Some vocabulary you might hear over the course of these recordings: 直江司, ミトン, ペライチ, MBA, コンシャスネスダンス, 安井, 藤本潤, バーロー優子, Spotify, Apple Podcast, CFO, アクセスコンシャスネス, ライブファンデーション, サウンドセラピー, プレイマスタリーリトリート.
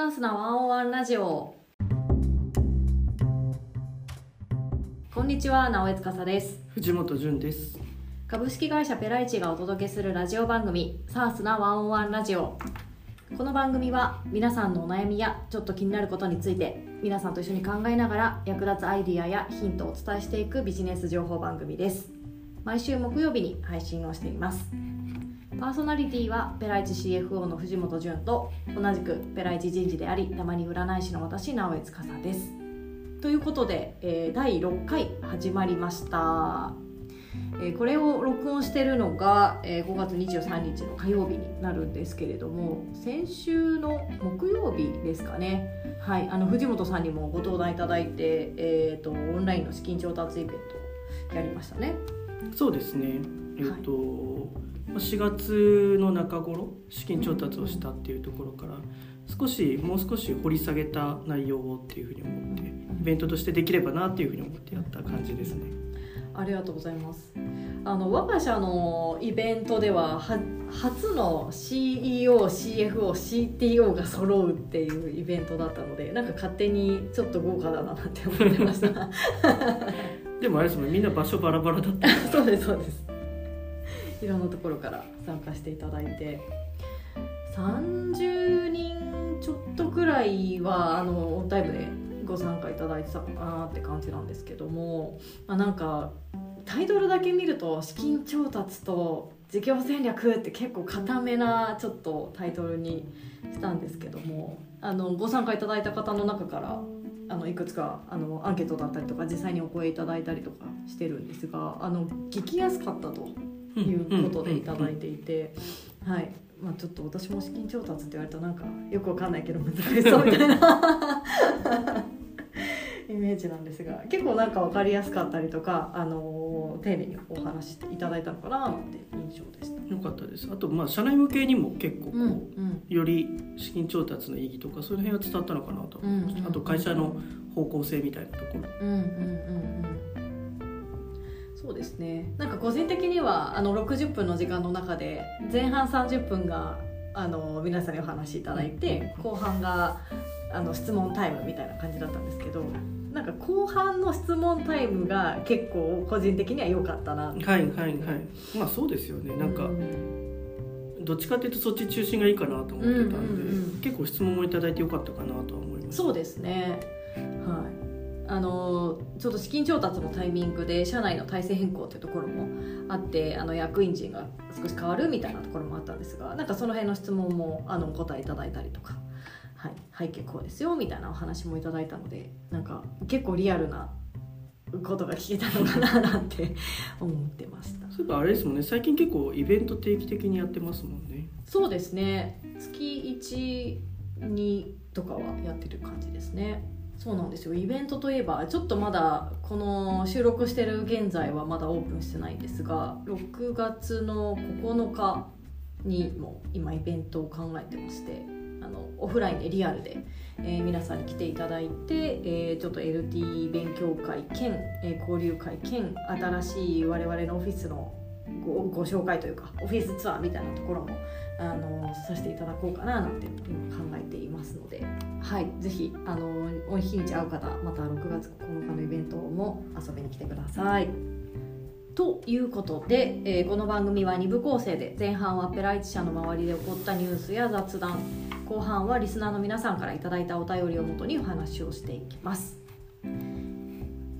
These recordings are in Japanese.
サンスなワンオンワンラジオ。こんにちは、直江司です。藤本潤です。株式会社ペライチがお届けするラジオ番組、サンスなワンオンワンラジオ。この番組は皆さんのお悩みやちょっと気になることについて、皆さんと一緒に考えながら役立つアイディアやヒントをお伝えしていくビジネス情報番組です。毎週木曜日に配信をしています。パーソナリティはペライチ CFO の藤本潤と、同じくペライチ人事でありたまに占い師の私、直江司です。ということで、第6回始まりました。これを録音しているのが、5月23日の火曜日になるんですけれども、先週の木曜日ですかね、はい、藤本さんにもご登壇いただいて、オンラインの資金調達イベントやりましたね。そうですね、4月の中頃資金調達をしたっていうところから、もう少し掘り下げた内容をっていうふうに思って、イベントとしてできればなっていうふうに思ってやった感じですね。ありがとうございます。我が社のイベントでは初の CEO、CFO、CTO が揃うっていうイベントだったので、なんか勝手にちょっと豪華だなって思ってましたでもあれですもん、みんな場所バラバラだったそうですそうです、いろんなところから参加していただいて、30人ちょっとくらいはオンタイムでご参加いただいてたかなって感じなんですけども、なんかタイトルだけ見ると資金調達と事業戦略って結構固めなちょっとタイトルにしたんですけども、ご参加いただいた方の中からいくつかアンケートだったりとか実際にお声いただいたりとかしてるんですが、聞きやすかったということでいただいていて、はい、ちょっと私も資金調達って言われたらなんかよくわかんないけど難しそうみたいなイメージなんですが、結構なんかわかりやすかったりとか、丁寧にお話しいただいたのかなって印象でした。よかったです。あと社内向けにも結構より資金調達の意義とかそういう辺は伝わったのかなと思いました。あと会社の方向性みたいなところ、そうですね、なんか個人的には60分の時間の中で前半30分が皆さんにお話しいただいて、後半が質問タイムみたいな感じだったんですけど、なんか後半の質問タイムが結構個人的には良かったなって。はいはいはい、まあそうですよね。なんか、どっちかっていうとそっち中心がいいかなと思ってたんで、結構質問をいただいて良かったかなとは思います。そうですね、はい。ちょっと資金調達のタイミングで社内の体制変更というところもあって、役員陣が少し変わるみたいなところもあったんですが、なんかその辺の質問もお答えいただいたりとか、はい、背景こうですよみたいなお話もいただいたので、なんか結構リアルなことが聞けたのかななんて思ってました。そういえばあれですもんね、最近結構イベント定期的にやってますもんね。そうですね、月1、2とかはやってる感じですね。そうなんですよ。イベントといえば、ちょっとまだこの収録してる現在はまだオープンしてないんですが、6月の9日にも今イベントを考えてまして、オフラインでリアルで、皆さんに来ていただいて、ちょっと LT 勉強会兼、交流会兼新しい我々のオフィスの ご紹介というかオフィスツアーみたいなところもさせていただこうかななんて今考えていますので、はい、ぜひお日にち会う方、また6月9日のイベントも遊びに来てください。ということで、この番組は2部構成で、前半はペライチ社の周りで起こったニュースや雑談、後半はリスナーの皆さんからいただいたお便りをもとにお話をしていきます。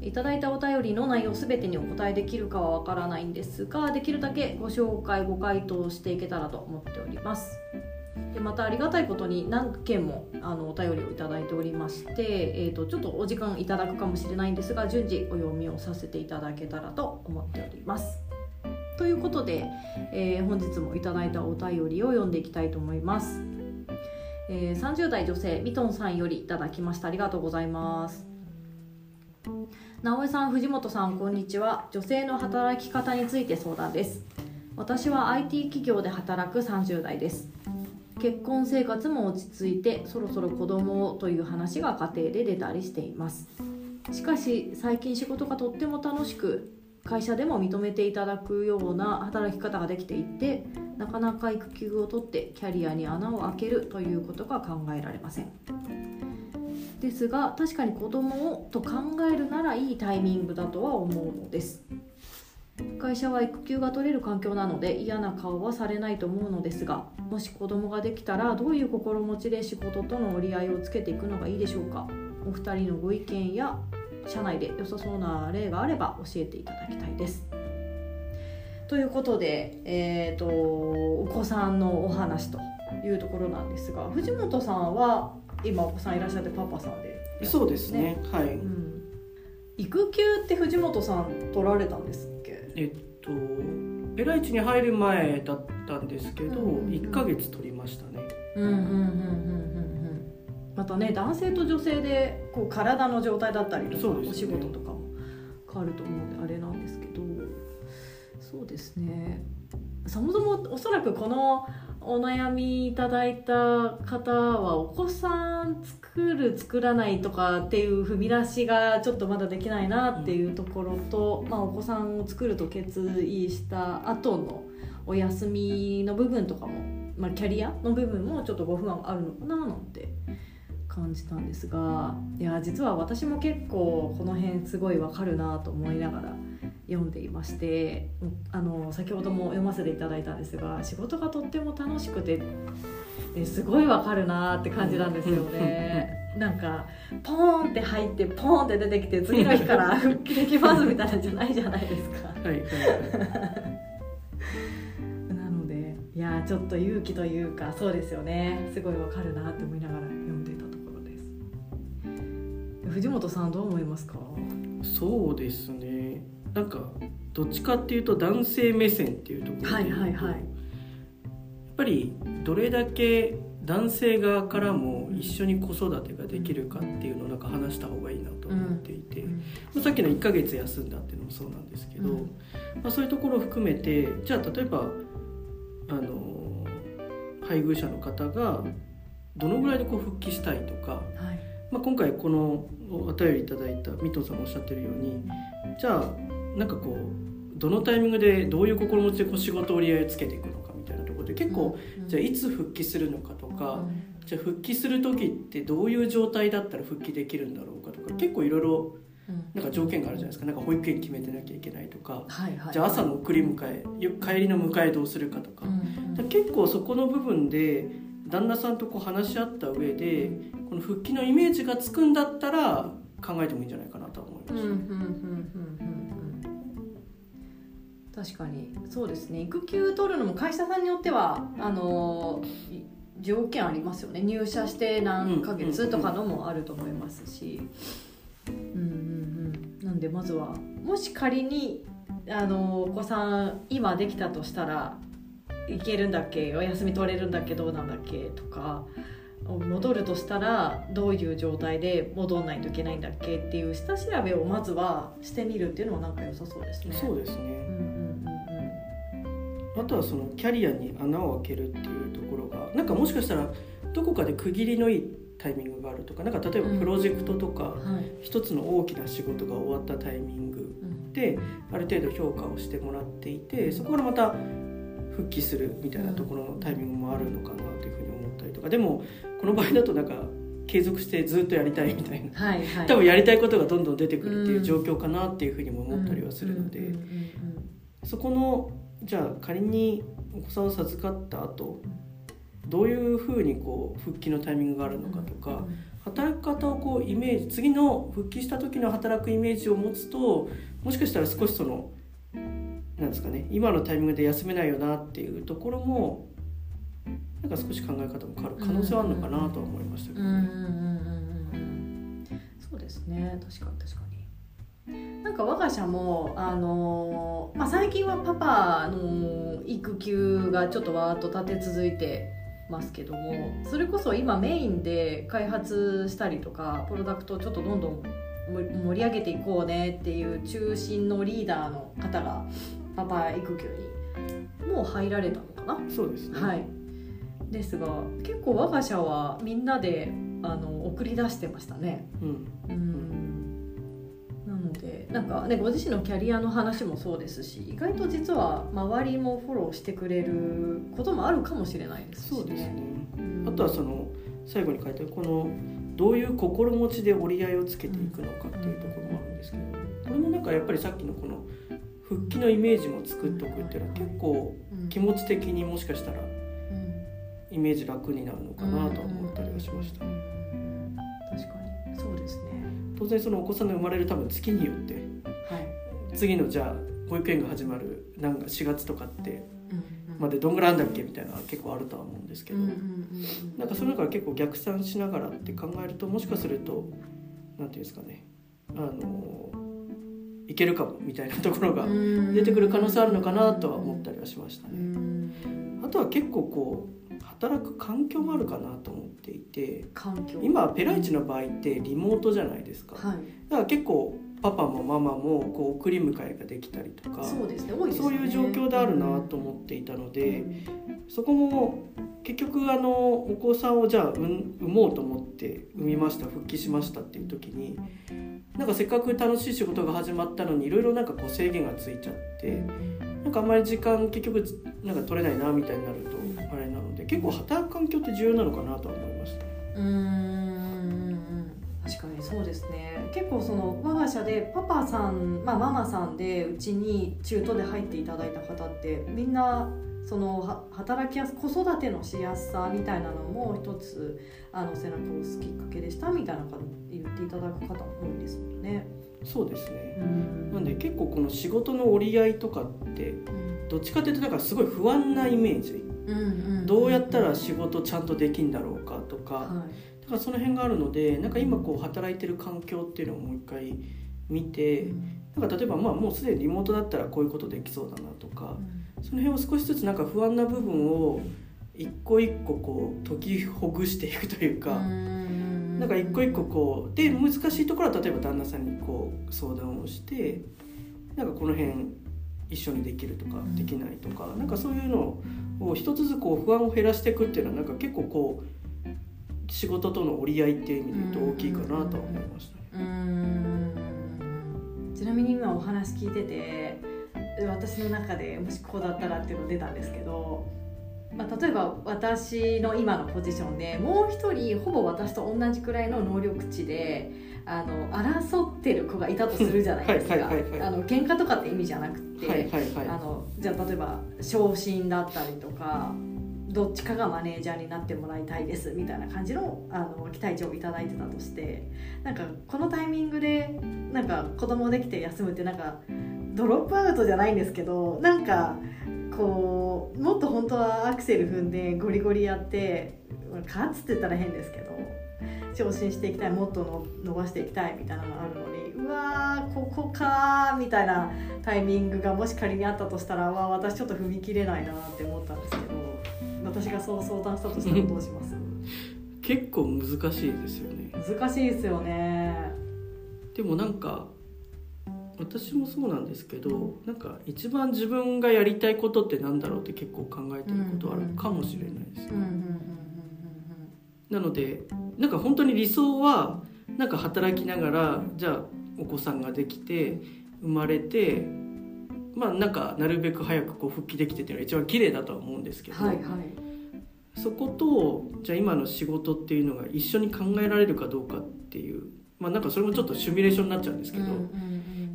いただいたお便りの内容すべてにお答えできるかはわからないんですが、できるだけご紹介ご回答していけたらと思っております。でまたありがたいことに何件もお便りをいただいておりまして、ちょっとお時間いただくかもしれないんですが、順次お読みをさせていただけたらと思っております。ということで、本日もいただいたお便りを読んでいきたいと思います。30代女性ミトンさんよりいただきました。ありがとうございます。直江さん、藤本さん、こんにちは。女性の働き方について相談です。私は IT 企業で働く30代です。結婚生活も落ち着いて、そろそろ子供をという話が家庭で出たりしています。しかし最近仕事がとっても楽しく、会社でも認めていただくような働き方ができていて、なかなか育休を取ってキャリアに穴を開けるということが考えられません。ですが、確かに子供をと考えるならいいタイミングだとは思うのです。会社は育休が取れる環境なので嫌な顔はされないと思うのですが、もし子供ができたらどういう心持ちで仕事との折り合いをつけていくのがいいでしょうか。お二人のご意見や社内で良さそうな例があれば教えていただきたいです、ということで、お子さんのお話というところなんですが、藤本さんは今お子さんいらっしゃってパパさんで、ね、そうですね、はい、うん、育休って藤本さん取られたんですっけ。ペライチに入る前だったんですけど、うんうん、1ヶ月取りましたね。うんうんうんうんうんうん。またね、男性と女性でこう体の状態だったりとか、ね、お仕事とかも変わると思うんであれなんですけど、そうですね、そもそもおそらくこのお悩みいただいた方はお子さん作る作らないとかっていう踏み出しがちょっとまだできないなっていうところと、まあ、お子さんを作ると決意した後のお休みの部分とかも、まあ、キャリアの部分もちょっとご不安あるのかななんて感じたんですが、いや実は私も結構この辺すごいわかるなと思いながら読んでいまして、先ほども読ませていただいたんですが、仕事がとっても楽しくてすごいわかるなって感じなんですよね。なんかポーンって入ってポーンって出てきて次の日から復帰できますみたいなんじゃないじゃないですか。なので、いやちょっと勇気というか、そうですよね、すごいわかるなって思いながら読んでたところです。藤本さんどう思いますか。そうですね、なんかどっちかっていうと男性目線っていうところで、はいはいはい、やっぱりどれだけ男性側からも一緒に子育てができるかっていうのをなんか話した方がいいなと思っていて、さっきの1ヶ月休んだっていうのもそうなんですけど、そういうところを含めて、じゃあ例えば配偶者の方がどのぐらいでこう復帰したいとか、今回このお便りいただいたミトンさんもおっしゃってるように、じゃあなんかこうどのタイミングでどういう心持ちでこう仕事折り合いをつけていくのかみたいなところで結構、じゃあいつ復帰するのかとか、じゃあ復帰する時ってどういう状態だったら復帰できるんだろうかとか、結構いろいろなんか条件があるじゃないですか。なんか保育園決めてなきゃいけないとか、じゃあ朝の送り迎え、帰りの迎えどうするかとか、結構そこの部分で旦那さんとこう話し合った上でこの復帰のイメージがつくんだったら考えてもいいんじゃないかなと思いました。確かにそうですね、育休取るのも会社さんによっては条件ありますよね。入社して何ヶ月とかのもあると思いますし、なんでまずはもし仮にお子さん今できたとしたらいけるんだっけ、お休み取れるんだっけ、どうなんだっけとか、戻るとしたらどういう状態で戻んないといけないんだっけっていう下調べをまずはしてみるっていうのもなんか良さそうですね。そうですね、あとはそのキャリアに穴を開けるっていうところが、なんかもしかしたらどこかで区切りのいいタイミングがあるとか、なんか例えばプロジェクトとか、一つの大きな仕事が終わったタイミングである程度評価をしてもらっていて、そこからまた復帰するみたいなところのタイミングもあるのかなというふうに思ったりとか、でもこの場合だとなんか継続してずっとやりたいみたいな、多分やりたいことがどんどん出てくるっていう状況かなっていうふうにも思ったりはするので、そこのじゃあ仮にお子さんを授かった後どういうふうにこう復帰のタイミングがあるのかとか、働き方をこうイメージ、次の復帰した時の働くイメージを持つと、もしかしたら少しそのなんですかね、今のタイミングで休めないよなっていうところもなんか少し考え方も変わる可能性はあるのかなとは思いましたけどね。そうですね、確かに確かに。なんか我が社も、最近はパパの育休がちょっとわーっと立て続いてますけども、それこそ今メインで開発したりとかプロダクトをちょっとどんどん盛り上げていこうねっていう中心のリーダーの方がパパ育休にもう入られたのかな。そうですね、はい、ですが結構我が社はみんなで送り出してましたね。なのでなんかね、ご自身のキャリアの話もそうですし、意外と実は周りもフォローしてくれることもあるかもしれないですし、ね、そうですね、うん、あとはその最後に書いてあるこのどういう心持ちで折り合いをつけていくのかっていうところもあるんですけど、これもなんかやっぱりさっきのこの復帰のイメージも作っておくっていうのは結構気持ち的にもしかしたらイメージ楽になるのかなと思ったりはしました、うんうんうん、確かにそうですね。当然そのお子さんの生まれる多分月によって、はい、次のじゃあ保育園が始まるなんか4月とかってまでどんぐらいあんだっけみたいなのは結構あるとは思うんですけど、なんかその中結構逆算しながらって考えると、もしかするとなんていうんですかね、いけるかもみたいなところが出てくる可能性あるのかなとは思ったりはしましたね。あとは結構こう働く環境もあるかなと思っていて、今ペライチの場合ってリモートじゃないですか、はい、だから結構パパもママもこう送り迎えができたりとか、そうですね、多いですね、そういう状況であるなと思っていたので、そこも結局お子さんをじゃあ産もうと思って産みました、復帰しましたっていう時に、なんかせっかく楽しい仕事が始まったのにいろいろなんかこう制限がついちゃって、なんかあんまり時間結局なんか取れないなみたいになるとあれなので、結構働く環境って重要なのかなとは思いました。確かにそうですね。結構その我が社でパパさん、ママさんでうちに中途で入っていただいた方ってみんなその働きやす、子育てのしやすさみたいなのも一つ背中を押すきっかけでしたみたいなこと言っていただく方も多いですもんね。そうですね、うん、なんで結構この仕事の折り合いとかってどっちかというとなんかすごい不安なイメージ、どうやったら仕事ちゃんとできるんだろうかとか、はい、その辺があるので、なんか今こう働いてる環境っていうのをもう一回見て、なんか例えばもうすでにリモートだったらこういうことできそうだなとか、その辺を少しずつなんか不安な部分を一個一個こう解きほぐしていくというか、なんか一個一個こうで難しいところは例えば旦那さんにこう相談をして、なんかこの辺一緒にできるとかできないとか、なんかそういうのを一つずつこう不安を減らしていくっていうのはなんか結構こう仕事との折り合いっていう意味で言うと大きいかなとは思いましたね。ちなみに今お話聞いてて私の中でもしこうだったらっていうの出たんですけど、例えば私の今のポジションでもう一人ほぼ私と同じくらいの能力値で争ってる子がいたとするじゃないですか。喧嘩とかって意味じゃなくて、じゃあ例えば昇進だったりとかどっちかがマネージャーになってもらいたいですみたいな感じの、期待値をいただいてたとして、なんかこのタイミングでなんか子供できて休むってなんかドロップアウトじゃないんですけど、なんかこうもっと本当はアクセル踏んでゴリゴリやって勝つって言ったら変ですけど昇進していきたい、もっと伸ばしていきたいみたいなのがあるのに、うわーここかーみたいなタイミングがもし仮にあったとしたら、私ちょっと踏み切れないなって思ったんですけど、私がそう相談したとしたらどうします結構難しいですよね。難しいですよね。でもなんか私もそうなんですけど、なんか一番自分がやりたいことってなんだろうって結構考えてることあるかもしれないですね。なのでなんか本当に理想はなんか働きながら、じゃあお子さんができて生まれて、なんかなるべく早くこう復帰できてっていうのが一番綺麗だとは思うんですけど、そことじゃあ今の仕事っていうのが一緒に考えられるかどうかっていう、なんかそれもちょっとシミュレーションになっちゃうんですけど、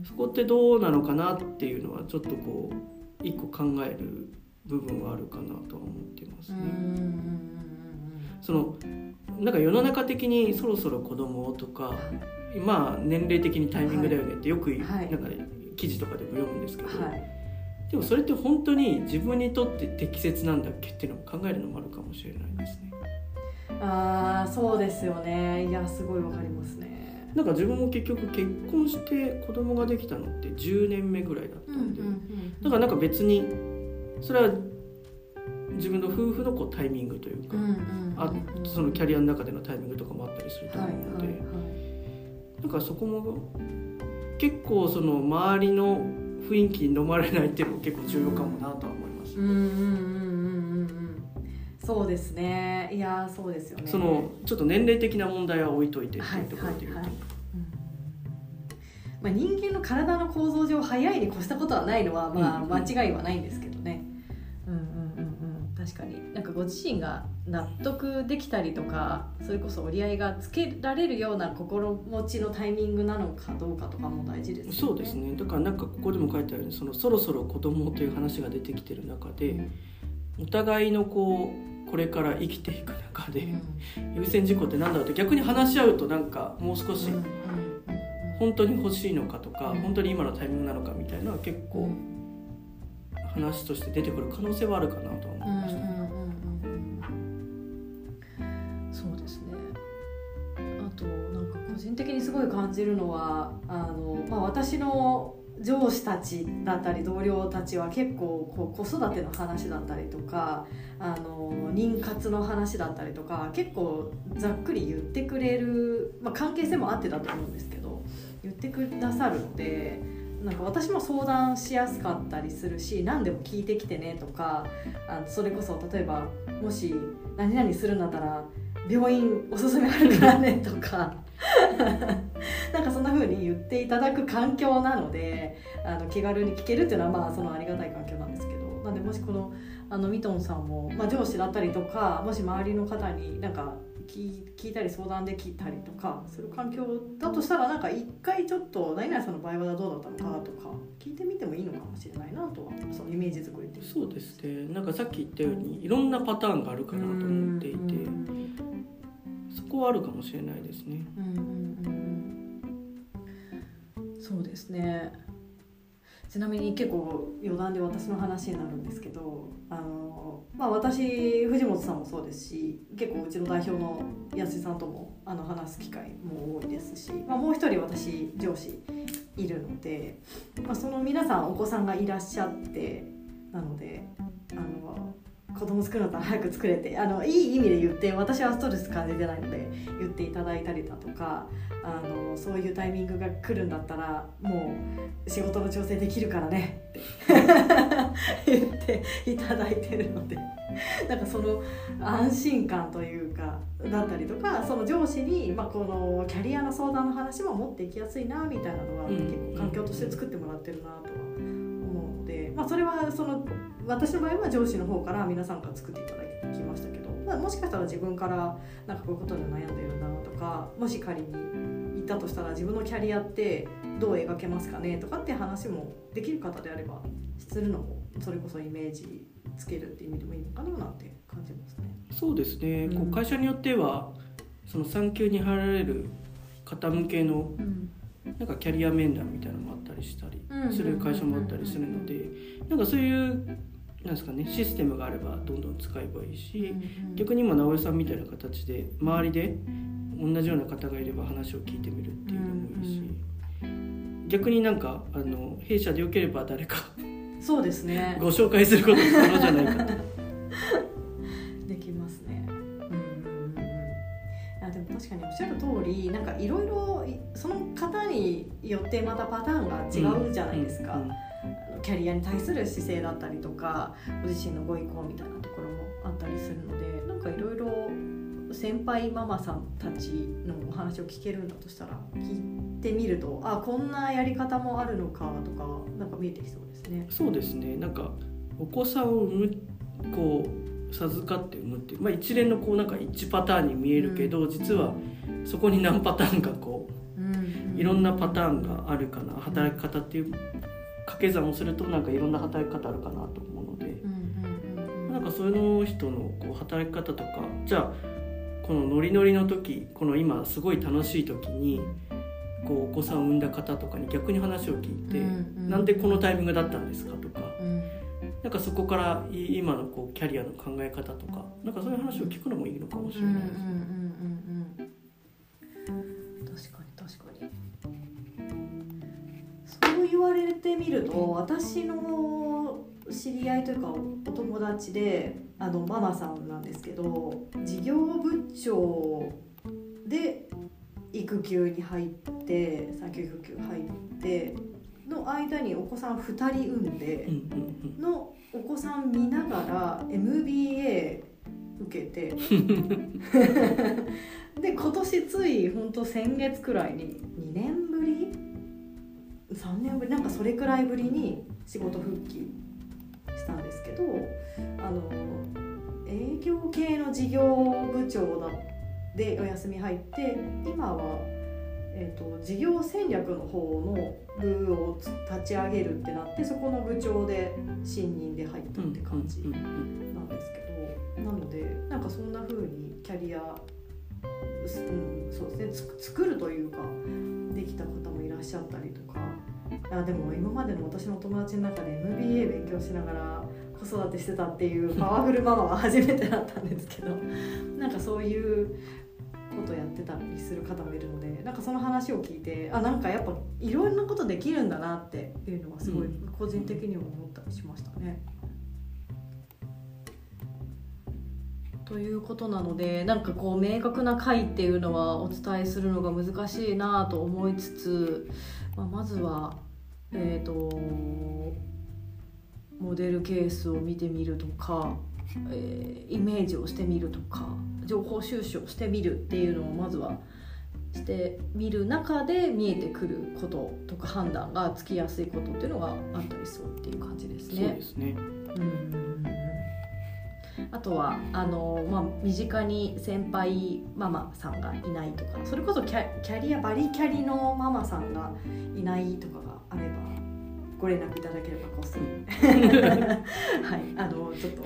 そこってどうなのかなっていうのはちょっとこう一個考える部分はあるかなとは思ってますね。そのなんか世の中的にそろそろ子供とか、年齢的にタイミングだよねってよくなんか記事とかでも読むんですけど、でもそれって本当に自分にとって適切なんだっけっていうのを考えるのもあるかもしれないですね。そうですよね。いやすごいわかりますね。なんか自分も結局結婚して子供ができたのって10年目ぐらいだったんで、だからなんか別にそれは自分の夫婦のこうタイミングというか、そのキャリアの中でのタイミングとかもあったりすると思うので、なんかそこも結構その周りの雰囲気に飲まれないっていうのも結構重要かもなとは思います。そうですね。いやそうですよね。そのちょっと年齢的な問題は置いといてっていうところでいうと、まあ、人間の体の構造上早いに越したことはないのはまあ間違いはないんですけどね、うんうんうんうん、確かになんかご自身が納得できたりとかそれこそ折り合いがつけられるような心持ちのタイミングなのかどうかとかも大事ですね。そうですね。だからなんかここでも書いてあるように そろそろ子供という話が出てきてる中でお互いのこうこれから生きていく中で優先事項ってなんだろうって逆に話し合うとなんかもう少し本当に欲しいのかとか本当に今のタイミングなのかみたいなのは結構話として出てくる可能性はあるかなと思いました、うんうんうん、そうですね。あとなんか個人的にすごい感じるのはまあ、私の上司たちだったり同僚たちは結構こう子育ての話だったりとか妊活の話だったりとか結構ざっくり言ってくれる、まあ、関係性もあってだと思うんですけど言ってくださるのでなんか私も相談しやすかったりするし何でも聞いてきてねとかそれこそ例えばもし何々するんだったら病院おすすめあるからねとかなんかそんな風に言っていただく環境なので気軽に聞けるっていうのはまあそのありがたい環境なんですけどなんでもしこのミトンさんも、まあ、上司だったりとかもし周りの方になんか聞いたり相談できたりとかする環境だとしたらなんか一回ちょっと何々さんの場合はどうだったのかとか聞いてみてもいいのかもしれないなとはそのイメージ作りってそうですね。なんかさっき言ったようにいろんなパターンがあるかなと思っていてそこはあるかもしれないですね。そうですね。ちなみに結構余談で私の話になるんですけどまあ、私藤本さんもそうですし結構うちの代表の安井さんとも話す機会も多いですし、まあ、もう一人私上司いるので、まあ、その皆さんお子さんがいらっしゃってなので子供作るのだったら早く作れていい意味で言って私はストレス感じてないので言っていただいたりだとかそういうタイミングが来るんだったらもう仕事の調整できるからねって言っていただいてるのでなんかその安心感というかだったりとかその上司に、まあ、このキャリアの相談の話も持っていきやすいなみたいなのは結構環境として作ってもらってるなとは思うので、まあ、それはその私の場合は上司の方から皆さんから作っていただきましたけど、まあ、もしかしたら自分からなんかこういうことで悩んでいるなとかもし仮に行ったとしたら自分のキャリアってどう描けますかねとかって話もできる方であればするのもそれこそイメージつけるって意味でもいいのかななんて感じますね。そうですね、うん、こう会社によってはその産休に入られる方向けのなんかキャリア面談みたいなのもあったりしたりする会社もあったりするのでなんかそういうなんですかね、システムがあればどんどん使えばいいし、うんうん、逆に今直江さんみたいな形で周りで同じような方がいれば話を聞いてみるっていうのもいいし、うんうん、逆になんか弊社でよければ誰かそうですねご紹介することも可能じゃないかとできますね、うんうん、いやでも確かにおっしゃる通りなんかいろいろその方によってまたパターンが違うじゃないですか、うんうんうんキャリアに対する姿勢だったりとかご自身のご意向みたいなところもあったりするのでなんかいろいろ先輩ママさんたちのお話を聞けるんだとしたら聞いてみるとあこんなやり方もあるのかとかなんか見えてきそうですね。そうですね。なんかお子さんをこう授かって産むっていう、まあ、一連のこうなんか一パターンに見えるけど、うん、実はそこに何パターンかこう、うん、いろんなパターンがあるかな働き方っていう掛け算をするとなんかいろんな働き方あるかなと思うので、うんうんうん、なんかその人のこう働き方とかじゃあこのノリノリの時この今すごい楽しい時にこうお子さんを産んだ方とかに逆に話を聞いて、うんうん、なんでこのタイミングだったんですかとか、うん、なんかそこから今のこうキャリアの考え方とかなんかそういう話を聞くのもいいのかもしれないですね、うんうんうんうん、確かに確かにそう言われてみると私の知り合いというかお友達でママさんなんですけど事業部長で育休に入って産休育休入っての間にお子さん2人産んでのお子さん見ながら MBA 受けてで今年ついほんと先月くらいに2年ぶり3年ぶりなんかそれくらいぶりに仕事復帰したんですけど、営業系の事業部長でお休み入って、今は、事業戦略の方の部を立ち上げるってなって、そこの部長で新任で入ったって感じなんですけど、なのでなんかそんな風にキャリア、そうですね、作るというかできた方もいらっしゃったりとか、でも今までの私の友達の中で MBA 勉強しながら子育てしてたっていうパワフルママは初めてだったんですけど、なんかそういうことやってたりする方もいるので、なんかその話を聞いて、なんかやっぱいろんなことできるんだなっていうのはすごい個人的にも思ったりしましたね。ということなので、なんかこう明確な回っていうのはお伝えするのが難しいなと思いつつ、まずはモデルケースを見てみるとか、イメージをしてみるとか、情報収集をしてみるっていうのをまずはしてみる中で見えてくることとか判断がつきやすいことっていうのがあったりそうっていう感じですね。そうですね。あとは身近に先輩ママさんがいないとか、それこそキャリアバリキャリのママさんがいないとかがあればご連絡いただければこっそり、はい、ちょっと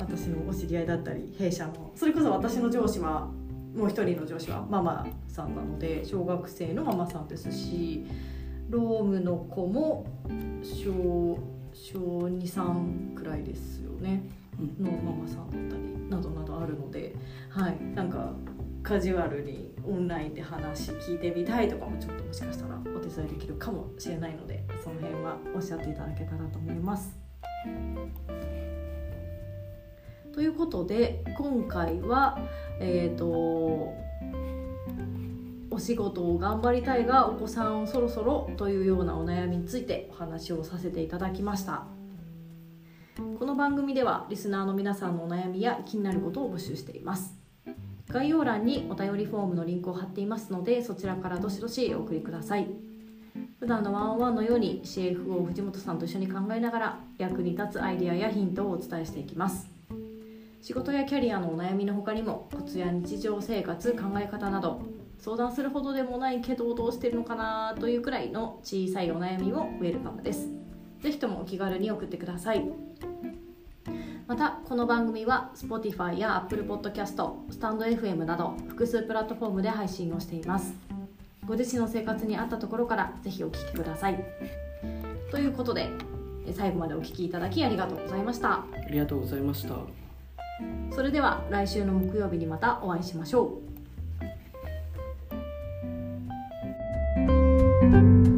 私のお知り合いだったり弊社の、それこそ私の上司はもう一人の上司はママさんなので小学生のママさんですし、ロームの子も小2、3くらいですよねのママさんだったりなどなどあるので、はい、なんかカジュアルにオンラインで話聞いてみたいとかもちょっともしかしたらお手伝いできるかもしれないので、その辺はおっしゃっていただけたらと思います。ということで今回はお仕事を頑張りたいがお子さんをそろそろというようなお悩みについてお話をさせていただきました。この番組ではリスナーの皆さんのお悩みや気になることを募集しています。概要欄にお便りフォームのリンクを貼っていますので、そちらからどしどしお送りください。普段のワンオンワンのように CFO 藤本さんと一緒に考えながら役に立つアイデアやヒントをお伝えしていきます。仕事やキャリアのお悩みの他にもコツや日常生活、考え方など相談するほどでもないけどどうしてるのかなというくらいの小さいお悩みもウェルカムです。ぜひともお気軽に送ってください。またこの番組は Spotify や Apple Podcast、 スタンド FM など複数プラットフォームで配信をしています。ご自身の生活に合ったところからぜひお聞きください。ということで最後までお聞きいただきありがとうございました。ありがとうございました。それでは来週の木曜日にまたお会いしましょう。